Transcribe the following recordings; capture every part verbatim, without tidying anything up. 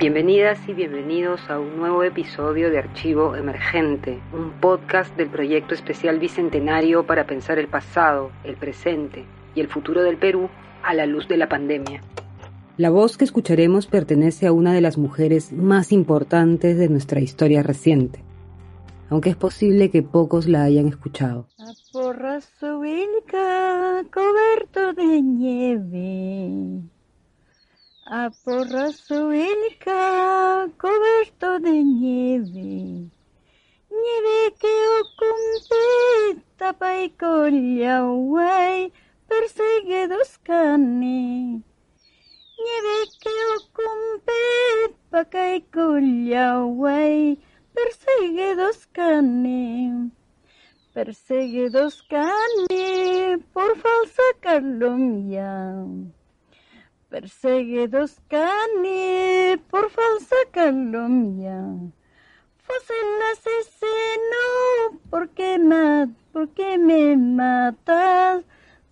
Bienvenidas y bienvenidos a un nuevo episodio de Archivo Emergente, un podcast del Proyecto Especial Bicentenario para pensar el pasado, el presente y el futuro del Perú a la luz de la pandemia. La voz que escucharemos pertenece a una de las mujeres más importantes de nuestra historia reciente, aunque es posible que pocos la hayan escuchado. A porrazo vilca, cubierto de nieve. A porrazo vilca, cubierto de nieve, nieve que ocumpita pa y coliaway, persigue dos canes. Nieve que ocumpita pa y coliaway, persigue dos canes. Persigue dos canes por falsa calumnia. Persegue dos canes por falsa calumnia. Fosen asesino, porque mat, porque me matas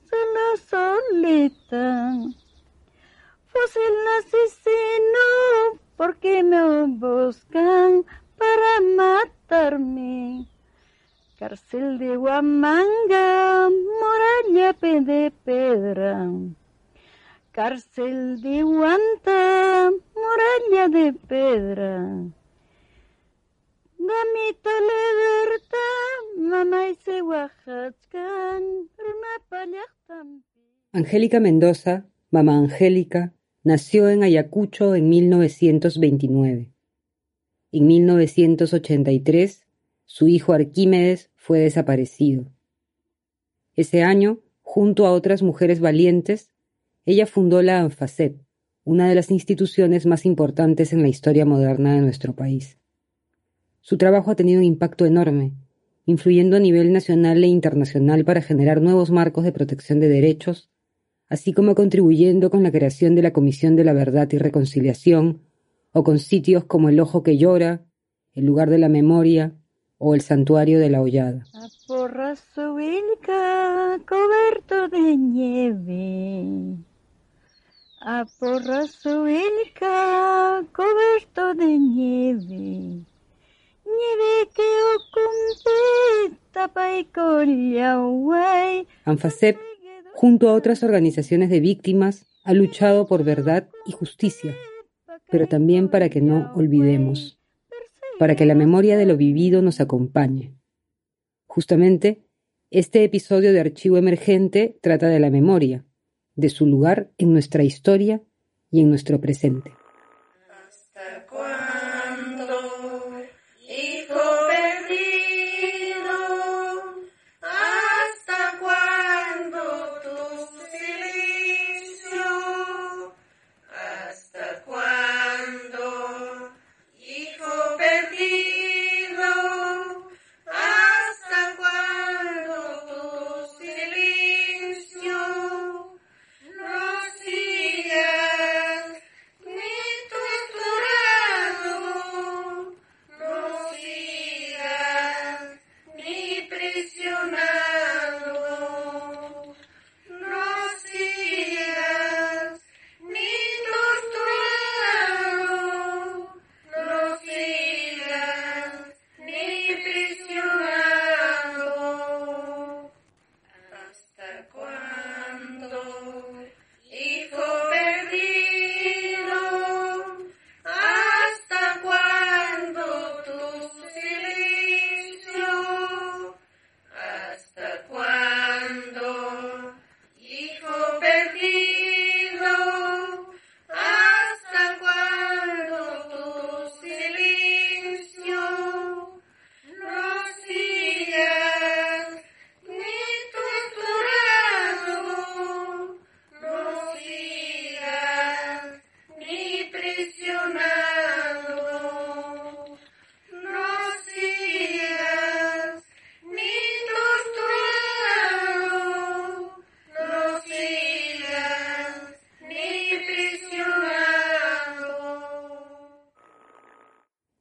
solo solita. Fosen asesino, porque me buscan para matarme. Cárcel de Huamanga, muralla de piedra. Cárcel de Huanta, muralla de piedra. Damita libertad, mamá y se huajatcan, una paliachtampi. Angélica Mendoza, mamá Angélica, nació en Ayacucho en mil novecientos veintinueve. En mil novecientos ochenta y tres, su hijo Arquímedes fue desaparecido. Ese año, junto a otras mujeres valientes, ella fundó la ANFACET, una de las instituciones más importantes en la historia moderna de nuestro país. Su trabajo ha tenido un impacto enorme, influyendo a nivel nacional e internacional para generar nuevos marcos de protección de derechos, así como contribuyendo con la creación de la Comisión de la Verdad y Reconciliación, o con sitios como El Ojo que Llora, El Lugar de la Memoria o El Santuario de la Hoyada. A porrazo vilca, cubierto de nieve. A porrazo vilca, cubierto de nieve, nieve que ocumpita pa y coliaway. ANFACEP, junto a otras organizaciones de víctimas, ha luchado por verdad y justicia, pero también para que no olvidemos, para que la memoria de lo vivido nos acompañe. Justamente, este episodio de Archivo Emergente trata de la memoria, de su lugar en nuestra historia y en nuestro presente. ¿Hasta cuándo, hijo perdido? ¿Hasta cuándo tu silencio? ¿Hasta cuándo, hijo perdido? ¿Hasta cuándo tu silencio? No sigas, ni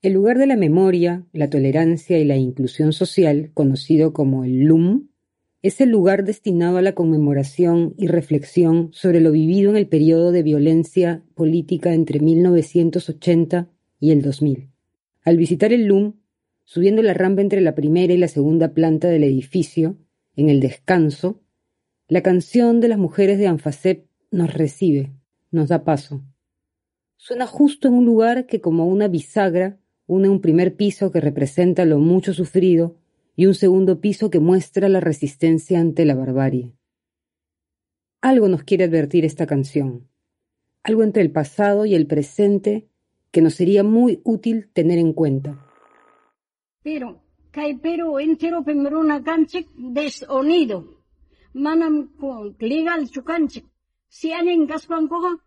El lugar de la memoria, la tolerancia y la inclusión social, conocido como el LUM, es el lugar destinado a la conmemoración y reflexión sobre lo vivido en el periodo de violencia política entre mil novecientos ochenta y el dos mil. Al visitar el LUM, subiendo la rampa entre la primera y la segunda planta del edificio, en el descanso, la canción de las mujeres de ANFACEP nos recibe, nos da paso. Suena justo en un lugar que, como una bisagra, une un primer piso que representa lo mucho sufrido y un segundo piso que muestra la resistencia ante la barbarie. Algo nos quiere advertir esta canción, algo entre el pasado y el presente que nos sería muy útil tener en cuenta. Pero, kai pero entero pemeruna canchik desunido. Manam con legal chukanchik. Si anen gaspan koha,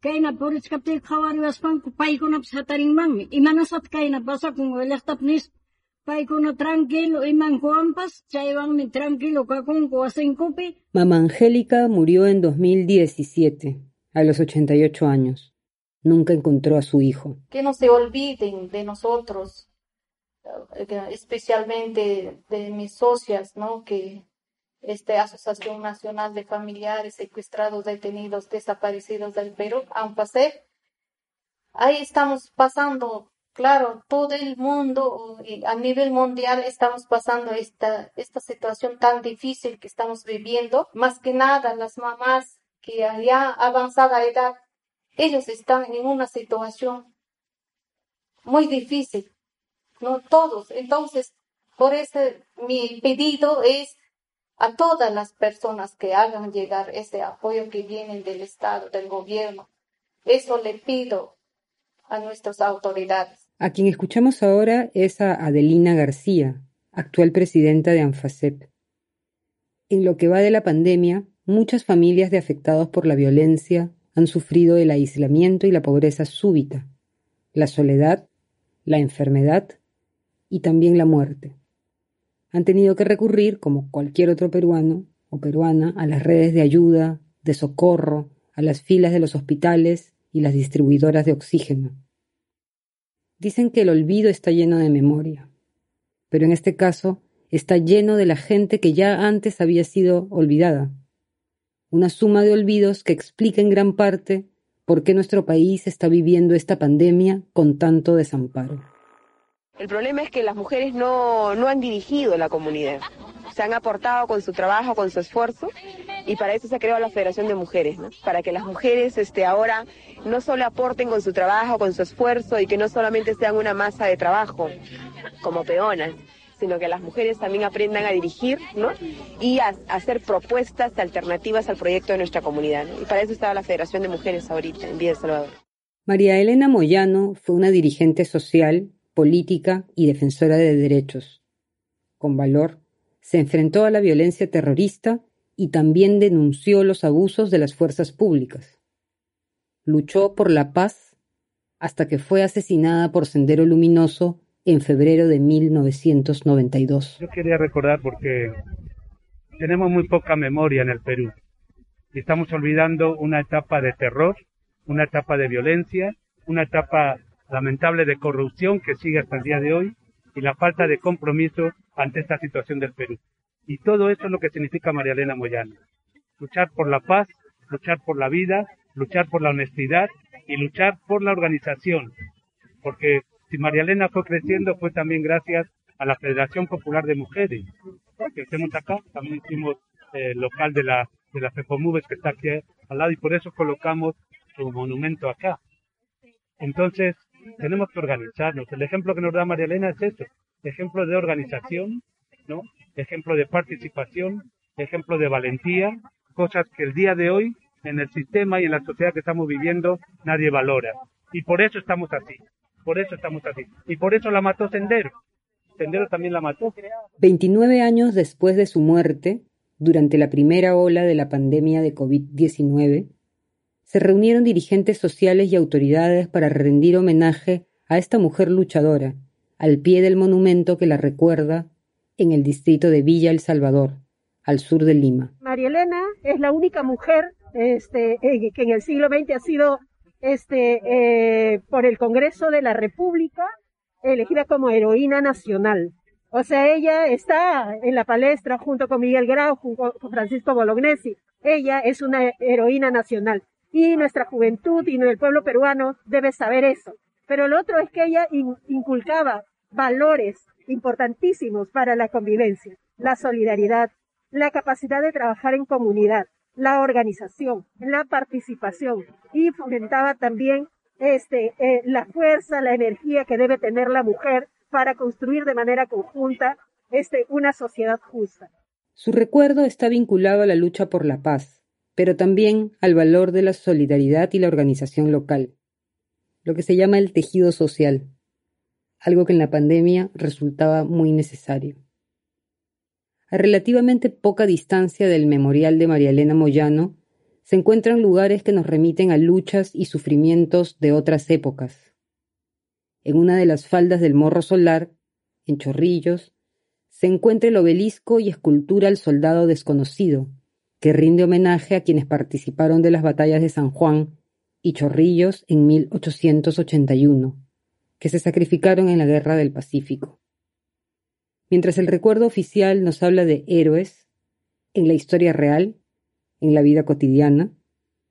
kaina poris kaptel khawari waspan paikonap satarinmanmi. Imanasat kaina basa kun welastapnis paikona tranquilo iman koampas, chaywanmi tranquilo kakun koasenkupi. Mamá Angélica murió en dos mil diecisiete, a los ochenta y ocho años. Nunca encontró a su hijo. Que no se olviden de nosotros, especialmente de mis socias, ¿no? Que esta Asociación Nacional de Familiares Secuestrados, Detenidos, Desaparecidos del Perú, ANFACEP. Ahí estamos pasando, claro, todo el mundo, a nivel mundial, estamos pasando esta, esta situación tan difícil que estamos viviendo. Más que nada, las mamás que allá avanzada edad, ellos están en una situación muy difícil. No todos. Entonces, por eso mi pedido es a todas las personas que hagan llegar ese apoyo que viene del Estado, del gobierno. Eso le pido a nuestras autoridades. A quien escuchamos ahora es a Adelina García, actual presidenta de ANFACEP. En lo que va de la pandemia, muchas familias de afectados por la violencia han sufrido el aislamiento y la pobreza súbita, la soledad, la enfermedad y también la muerte. Han tenido que recurrir, como cualquier otro peruano o peruana, a las redes de ayuda, de socorro, a las filas de los hospitales y las distribuidoras de oxígeno. Dicen que el olvido está lleno de memoria, pero en este caso está lleno de la gente que ya antes había sido olvidada. Una suma de olvidos que explica en gran parte por qué nuestro país está viviendo esta pandemia con tanto desamparo. El problema es que las mujeres no, no han dirigido la comunidad, se han aportado con su trabajo, con su esfuerzo, y para eso se ha creado la Federación de Mujeres, ¿no? Para que las mujeres este, ahora no solo aporten con su trabajo, con su esfuerzo, y que no solamente sean una masa de trabajo como peonas, sino que las mujeres también aprendan a dirigir, ¿no? Y a, a hacer propuestas alternativas al proyecto de nuestra comunidad, ¿no? Y para eso está la Federación de Mujeres ahorita en Villa El Salvador. María Elena Moyano fue una dirigente social, política y defensora de derechos. Con valor, se enfrentó a la violencia terrorista y también denunció los abusos de las fuerzas públicas. Luchó por la paz hasta que fue asesinada por Sendero Luminoso en febrero de mil novecientos noventa y dos. Yo quería recordar porque tenemos muy poca memoria en el Perú. Estamos olvidando una etapa de terror, una etapa de violencia, una etapa lamentable de corrupción que sigue hasta el día de hoy y la falta de compromiso ante esta situación del Perú. Y todo eso es lo que significa María Elena Moyano. Luchar por la paz, luchar por la vida, luchar por la honestidad y luchar por la organización. Porque si María Elena fue creciendo fue también gracias a la Federación Popular de Mujeres que estemos acá. También hicimos eh, local de la, de la FEPOMUVES que está aquí al lado y por eso colocamos su monumento acá. Entonces, tenemos que organizarnos. El ejemplo que nos da María Elena es eso. Ejemplo de organización, ¿no? Ejemplo de participación, ejemplo de valentía, cosas que el día de hoy en el sistema y en la sociedad que estamos viviendo nadie valora. Y por eso estamos así, por eso estamos así. Y por eso la mató Sendero. Sendero también la mató. veintinueve años después de su muerte, durante la primera ola de la pandemia de covid diecinueve, se reunieron dirigentes sociales y autoridades para rendir homenaje a esta mujer luchadora, al pie del monumento que la recuerda en el distrito de Villa El Salvador, al sur de Lima. María Elena es la única mujer este, que en el siglo veinte ha sido este, eh, por el Congreso de la República elegida como heroína nacional. O sea, ella está en la palestra junto con Miguel Grau, junto con Francisco Bolognesi. Ella es una heroína nacional. Y nuestra juventud y el pueblo peruano debe saber eso. Pero lo otro es que ella inculcaba valores importantísimos para la convivencia, la solidaridad, la capacidad de trabajar en comunidad, la organización, la participación, y fomentaba también este, eh, la fuerza, la energía que debe tener la mujer para construir de manera conjunta este, una sociedad justa. Su recuerdo está vinculado a la lucha por la paz, pero también al valor de la solidaridad y la organización local, lo que se llama el tejido social, algo que en la pandemia resultaba muy necesario. A relativamente poca distancia del memorial de María Elena Moyano, se encuentran lugares que nos remiten a luchas y sufrimientos de otras épocas. En una de las faldas del Morro Solar, en Chorrillos, se encuentra el obelisco y escultura al soldado desconocido, que rinde homenaje a quienes participaron de las batallas de San Juan y Chorrillos en mil ochocientos ochenta y uno, que se sacrificaron en la Guerra del Pacífico. Mientras el recuerdo oficial nos habla de héroes, en la historia real, en la vida cotidiana,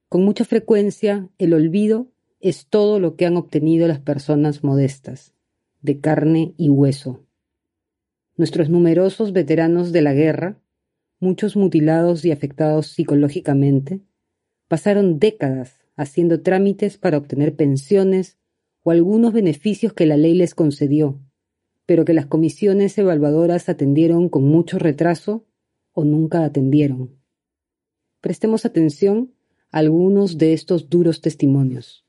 con mucha frecuencia el olvido es todo lo que han obtenido las personas modestas, de carne y hueso. Nuestros numerosos veteranos de la guerra, muchos mutilados y afectados psicológicamente, pasaron décadas haciendo trámites para obtener pensiones o algunos beneficios que la ley les concedió, pero que las comisiones evaluadoras atendieron con mucho retraso o nunca atendieron. Prestemos atención a algunos de estos duros testimonios.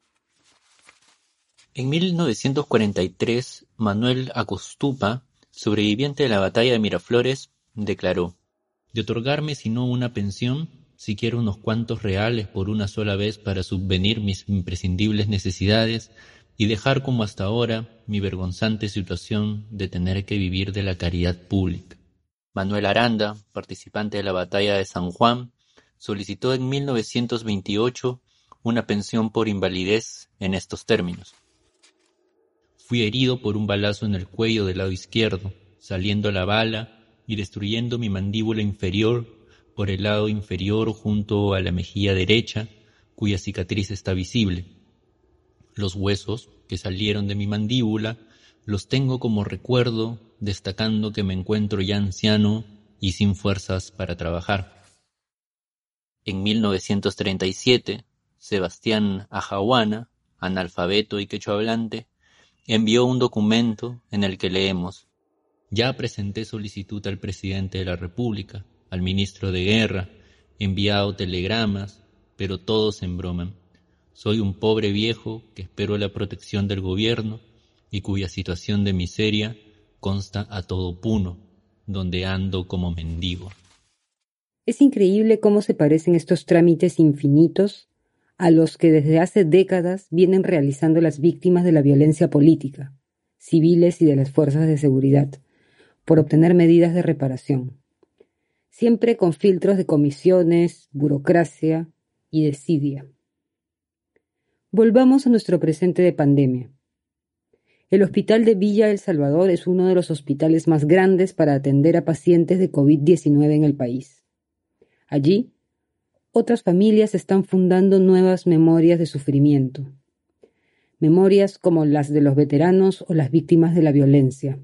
En mil novecientos cuarenta y tres, Manuel Acostupa, sobreviviente de la Batalla de Miraflores, declaró: "De otorgarme sino una pensión, siquiera unos cuantos reales por una sola vez para subvenir mis imprescindibles necesidades y dejar como hasta ahora mi vergonzante situación de tener que vivir de la caridad pública". Manuel Aranda, participante de la Batalla de San Juan, solicitó en mil novecientos veintiocho una pensión por invalidez en estos términos: "Fui herido por un balazo en el cuello del lado izquierdo, saliendo la bala y destruyendo mi mandíbula inferior por el lado inferior junto a la mejilla derecha, cuya cicatriz está visible. Los huesos que salieron de mi mandíbula los tengo como recuerdo, destacando que me encuentro ya anciano y sin fuerzas para trabajar". En mil novecientos treinta y siete, Sebastián Ajahuana, analfabeto y quechohablante, envió un documento en el que leemos: "Ya presenté solicitud al presidente de la República, al ministro de Guerra, enviado telegramas, pero todos en broma. Soy un pobre viejo que espero la protección del gobierno y cuya situación de miseria consta a todo Puno, donde ando como mendigo". Es increíble cómo se parecen estos trámites infinitos a los que desde hace décadas vienen realizando las víctimas de la violencia política, civiles y de las fuerzas de seguridad, por obtener medidas de reparación, siempre con filtros de comisiones, burocracia y desidia. Volvamos a nuestro presente de pandemia. El Hospital de Villa El Salvador es uno de los hospitales más grandes para atender a pacientes de COVID diecinueve en el país. Allí, otras familias están fundando nuevas memorias de sufrimiento. Memorias como las de los veteranos o las víctimas de la violencia.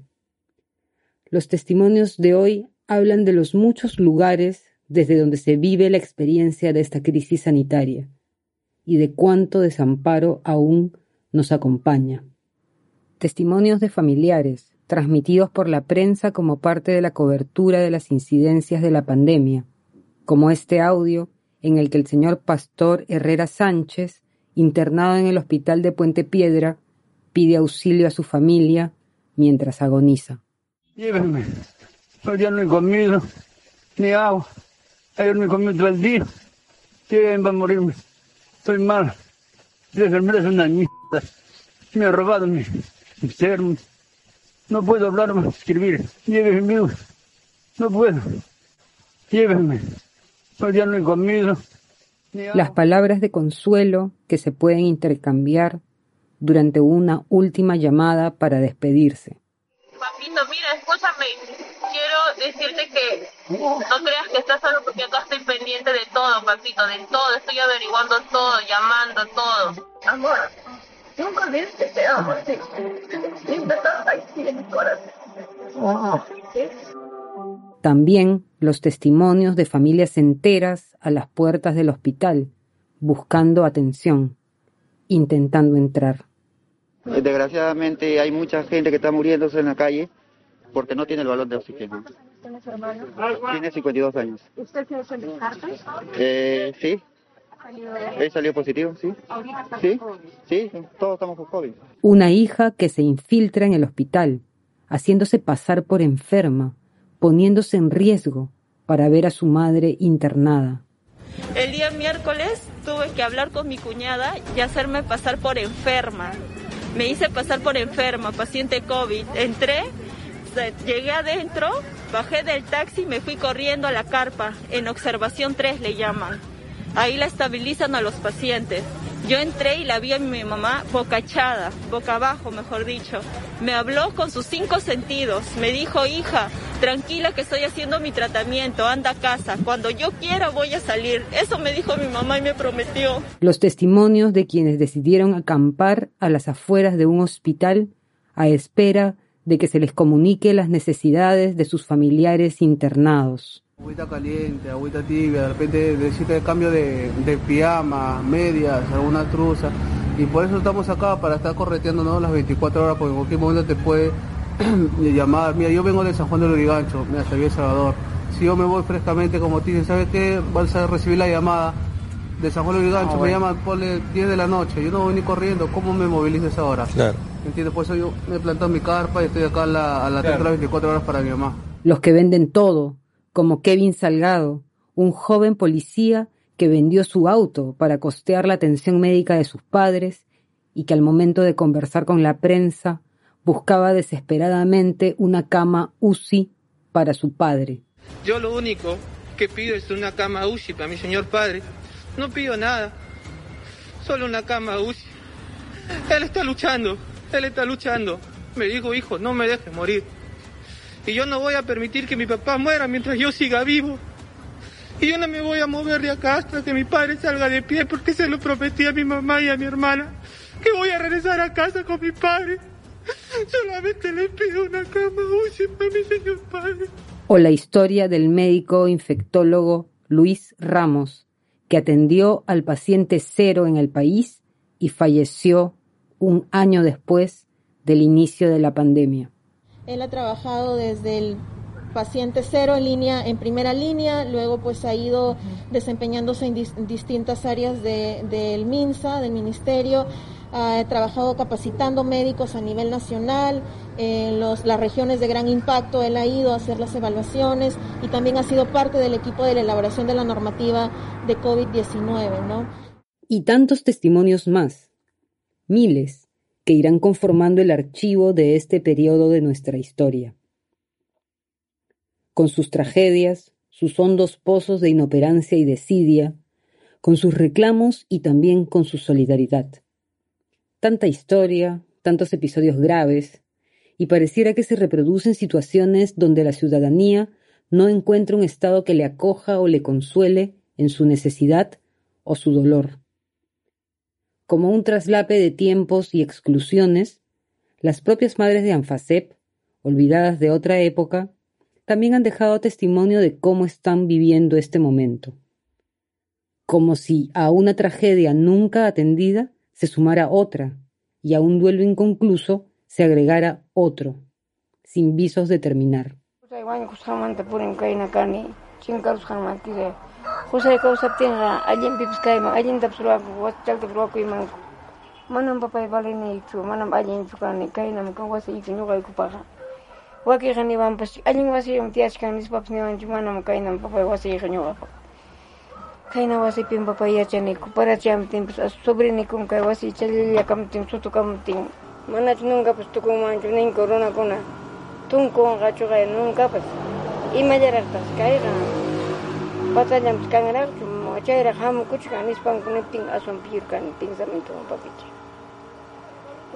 Los testimonios de hoy hablan de los muchos lugares desde donde se vive la experiencia de esta crisis sanitaria y de cuánto desamparo aún nos acompaña. Testimonios de familiares, transmitidos por la prensa como parte de la cobertura de las incidencias de la pandemia, como este audio en el que el señor Pastor Herrera Sánchez, internado en el hospital de Puente Piedra, pide auxilio a su familia mientras agoniza. Llévenme. Yo no he comido ni agua. Ayer no he comido todo el día. ¿Quién va a morirme? Estoy mal. La enfermera es una mierda. Me ha robado mis enfermos. No puedo hablar más, escribir. Llévenme. No puedo. Llévenme. Yo no he comido ni agua. Las palabras de consuelo que se pueden intercambiar durante una última llamada para despedirse. Papito, mira, escúchame, quiero decirte que no creas que estás solo porque acá estoy pendiente de todo, papito, de todo, estoy averiguando todo, llamando todo. Amor, nunca olvides que te amo, sí. Siempre estás aquí en mi corazón. Oh. ¿Sí? También los testimonios de familias enteras a las puertas del hospital, buscando atención, intentando entrar. Desgraciadamente hay mucha gente que está muriéndose en la calle porque no tiene el balón de oxígeno. ¿Tiene su hermano? Tiene cincuenta y dos años. ¿Usted tiene su descarte? Eh, sí. Él salió positivo, sí. Sí, sí, todos estamos con COVID. Una hija que se infiltra en el hospital, haciéndose pasar por enferma, poniéndose en riesgo para ver a su madre internada. El día miércoles tuve que hablar con mi cuñada y hacerme pasar por enferma. Me hice pasar por enferma, paciente COVID. Entré, llegué adentro, bajé del taxi y me fui corriendo a la carpa. En observación tres le llaman. Ahí la estabilizan a los pacientes. Yo entré y la vi a mi mamá boca echada, boca abajo, mejor dicho. Me habló con sus cinco sentidos. Me dijo, hija, tranquila que estoy haciendo mi tratamiento, anda a casa. Cuando yo quiera voy a salir. Eso me dijo mi mamá y me prometió. Los testimonios de quienes decidieron acampar a las afueras de un hospital a espera de que se les comunique las necesidades de sus familiares internados. Agüita caliente, agüita tibia, de repente necesita el cambio de, de pijama, medias, alguna truza. Y por eso estamos acá, para estar correteándonos las veinticuatro horas, porque en cualquier momento te puede llamar. Mira, yo vengo de San Juan de Lurigancho, mira, soy de El Salvador. Si yo me voy frescamente, como te dicen, ¿sabes qué? Vas a recibir la llamada de San Juan de Lurigancho, no, bueno. Me llaman por las diez de la noche, yo no voy ni corriendo, ¿cómo me movilizo esa hora? Claro. ¿Entiendes? Por eso yo me he plantado mi carpa y estoy acá a la, a la claro. Las veinticuatro horas para mi mamá. Los que venden todo, como Kevin Salgado, un joven policía que vendió su auto para costear la atención médica de sus padres y que al momento de conversar con la prensa buscaba desesperadamente una cama U C I para su padre. Yo lo único que pido es una cama U C I para mi señor padre. No pido nada, solo una cama U C I. Él está luchando, él está luchando. Me dijo, hijo, no me dejes morir. Y yo no voy a permitir que mi papá muera mientras yo siga vivo. Y yo no me voy a mover de acá hasta que mi padre salga de pie, porque se lo prometí a mi mamá y a mi hermana, que voy a regresar a casa con mi padre. Solamente le pido una cama U C I para mi señor padre. O la historia del médico infectólogo Luis Ramos, que atendió al paciente cero en el país y falleció un año después del inicio de la pandemia. Él ha trabajado desde el paciente cero en línea, en primera línea, luego pues ha ido desempeñándose en dis, distintas áreas de, del MINSA, del Ministerio, ha trabajado capacitando médicos a nivel nacional, en los, las regiones de gran impacto él ha ido a hacer las evaluaciones y también ha sido parte del equipo de la elaboración de la normativa de COVID diecinueve, ¿no? Y tantos testimonios más, miles, que irán conformando el archivo de este periodo de nuestra historia. Con sus tragedias, sus hondos pozos de inoperancia y desidia, con sus reclamos y también con su solidaridad. Tanta historia, tantos episodios graves, y pareciera que se reproducen situaciones donde la ciudadanía no encuentra un Estado que le acoja o le consuele en su necesidad o su dolor. Como un traslape de tiempos y exclusiones, las propias madres de ANFACEP, olvidadas de otra época, también han dejado testimonio de cómo están viviendo este momento. Como si a una tragedia nunca atendida se sumara otra y a un duelo inconcluso se agregara otro, sin visos de terminar.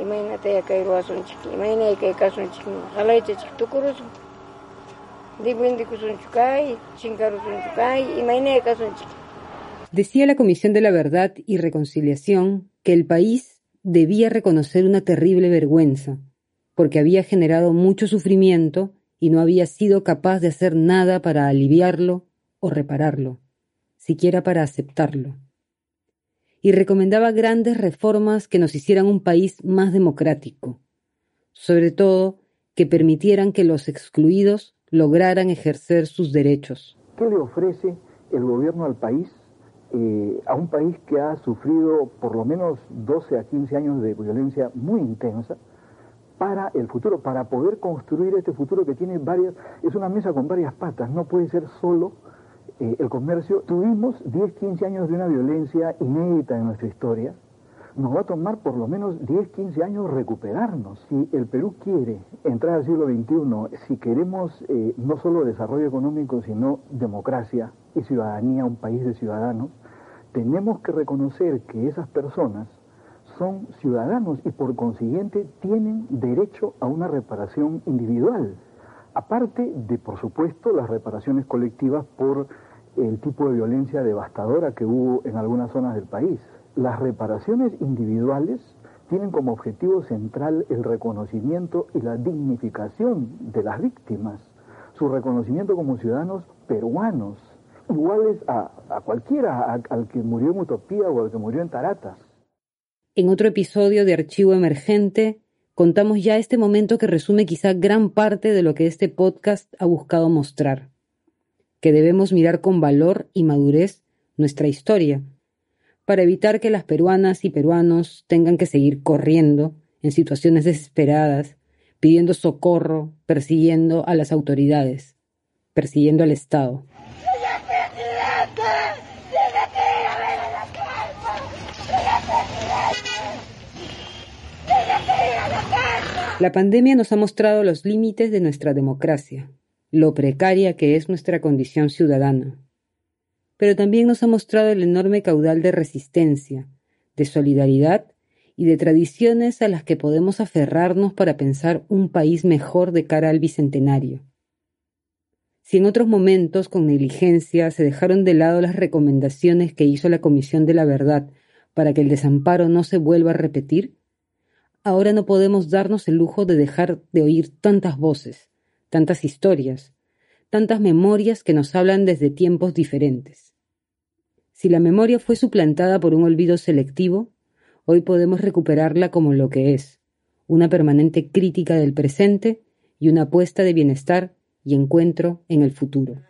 Imagínate ya que iba a son chiqui, imagínate que acá son chiqui, ojalá este chiquitucurus, dibuindico son chucay, chingaros son chucay, imagínate acá son chiqui. Decía la Comisión de la Verdad y Reconciliación que el país debía reconocer una terrible vergüenza, porque había generado mucho sufrimiento y no había sido capaz de hacer nada para aliviarlo o repararlo, siquiera para aceptarlo. Y recomendaba grandes reformas que nos hicieran un país más democrático, sobre todo que permitieran que los excluidos lograran ejercer sus derechos. ¿Qué le ofrece el gobierno al país, eh, a un país que ha sufrido por lo menos doce a quince años de violencia muy intensa, para el futuro, para poder construir este futuro que tiene varias, es una mesa con varias patas, no puede ser solo Eh, el comercio? Tuvimos diez, quince años de una violencia inédita en nuestra historia. Nos va a tomar por lo menos diez, quince años recuperarnos. Si el Perú quiere entrar al siglo veintiuno, si queremos eh, no solo desarrollo económico, sino democracia y ciudadanía, un país de ciudadanos, tenemos que reconocer que esas personas son ciudadanos y por consiguiente tienen derecho a una reparación individual. Aparte de, por supuesto, las reparaciones colectivas por el tipo de violencia devastadora que hubo en algunas zonas del país. Las reparaciones individuales tienen como objetivo central el reconocimiento y la dignificación de las víctimas, su reconocimiento como ciudadanos peruanos, iguales a, a cualquiera, a, al que murió en Utopía o al que murió en Taratas. En otro episodio de Archivo Emergente, contamos ya este momento que resume quizá gran parte de lo que este podcast ha buscado mostrar, que debemos mirar con valor y madurez nuestra historia, para evitar que las peruanas y peruanos tengan que seguir corriendo en situaciones desesperadas, pidiendo socorro, persiguiendo a las autoridades, persiguiendo al Estado. La pandemia nos ha mostrado los límites de nuestra democracia, lo precaria que es nuestra condición ciudadana. Pero también nos ha mostrado el enorme caudal de resistencia, de solidaridad y de tradiciones a las que podemos aferrarnos para pensar un país mejor de cara al Bicentenario. Si en otros momentos, con negligencia, se dejaron de lado las recomendaciones que hizo la Comisión de la Verdad para que el desamparo no se vuelva a repetir, ahora no podemos darnos el lujo de dejar de oír tantas voces, tantas historias, tantas memorias que nos hablan desde tiempos diferentes. Si la memoria fue suplantada por un olvido selectivo, hoy podemos recuperarla como lo que es, una permanente crítica del presente y una apuesta de bienestar y encuentro en el futuro.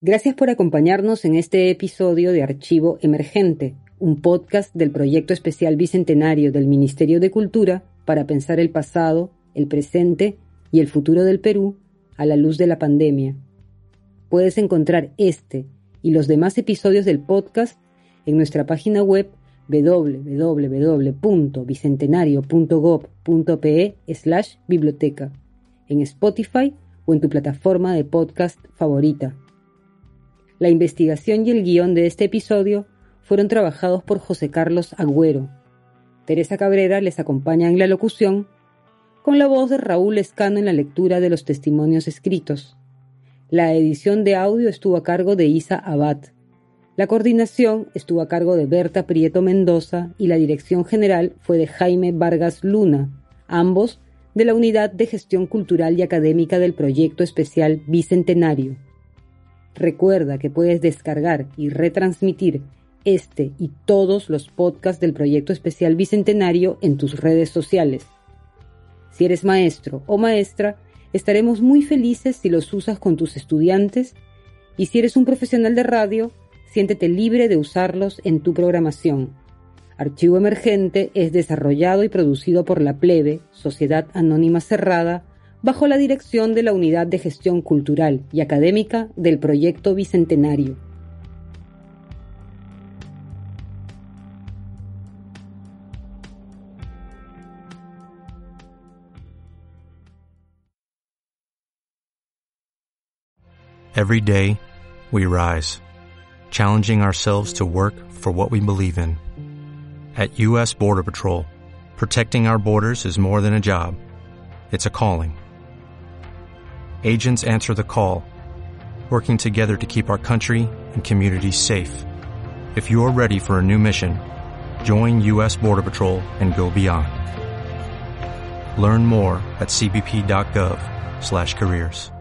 Gracias por acompañarnos en este episodio de Archivo Emergente, un podcast del Proyecto Especial Bicentenario del Ministerio de Cultura para pensar el pasado, el presente y el futuro del Perú a la luz de la pandemia. Puedes encontrar este y los demás episodios del podcast en nuestra página web doble u doble u doble u punto bicentenario punto gob punto pe e barra biblioteca, en Spotify o en tu plataforma de podcast favorita. La investigación y el guión de este episodio fueron trabajados por José Carlos Agüero. Teresa Cabrera les acompaña en la locución, con la voz de Raúl Escano en la lectura de los testimonios escritos. La edición de audio estuvo a cargo de Isa Abad. La coordinación estuvo a cargo de Berta Prieto Mendoza y la dirección general fue de Jaime Vargas Luna, ambos de la Unidad de Gestión Cultural y Académica del Proyecto Especial Bicentenario. Recuerda que puedes descargar y retransmitir este y todos los podcasts del Proyecto Especial Bicentenario en tus redes sociales. Si eres maestro o maestra, Estaremos muy felices si los usas con tus estudiantes y si eres un profesional de radio, siéntete libre de usarlos en tu programación. Archivo Emergente es desarrollado y producido por La Plebe, Sociedad Anónima Cerrada, bajo la dirección de la Unidad de Gestión Cultural y Académica del Proyecto Bicentenario. Every day, we rise, challenging ourselves to work for what we believe in. At U S Border Patrol, protecting our borders is more than a job. It's a calling. Agents answer the call, working together to keep our country and communities safe. If you are ready for a new mission, join U S Border Patrol and go beyond. Learn more at c b p dot gov slash careers.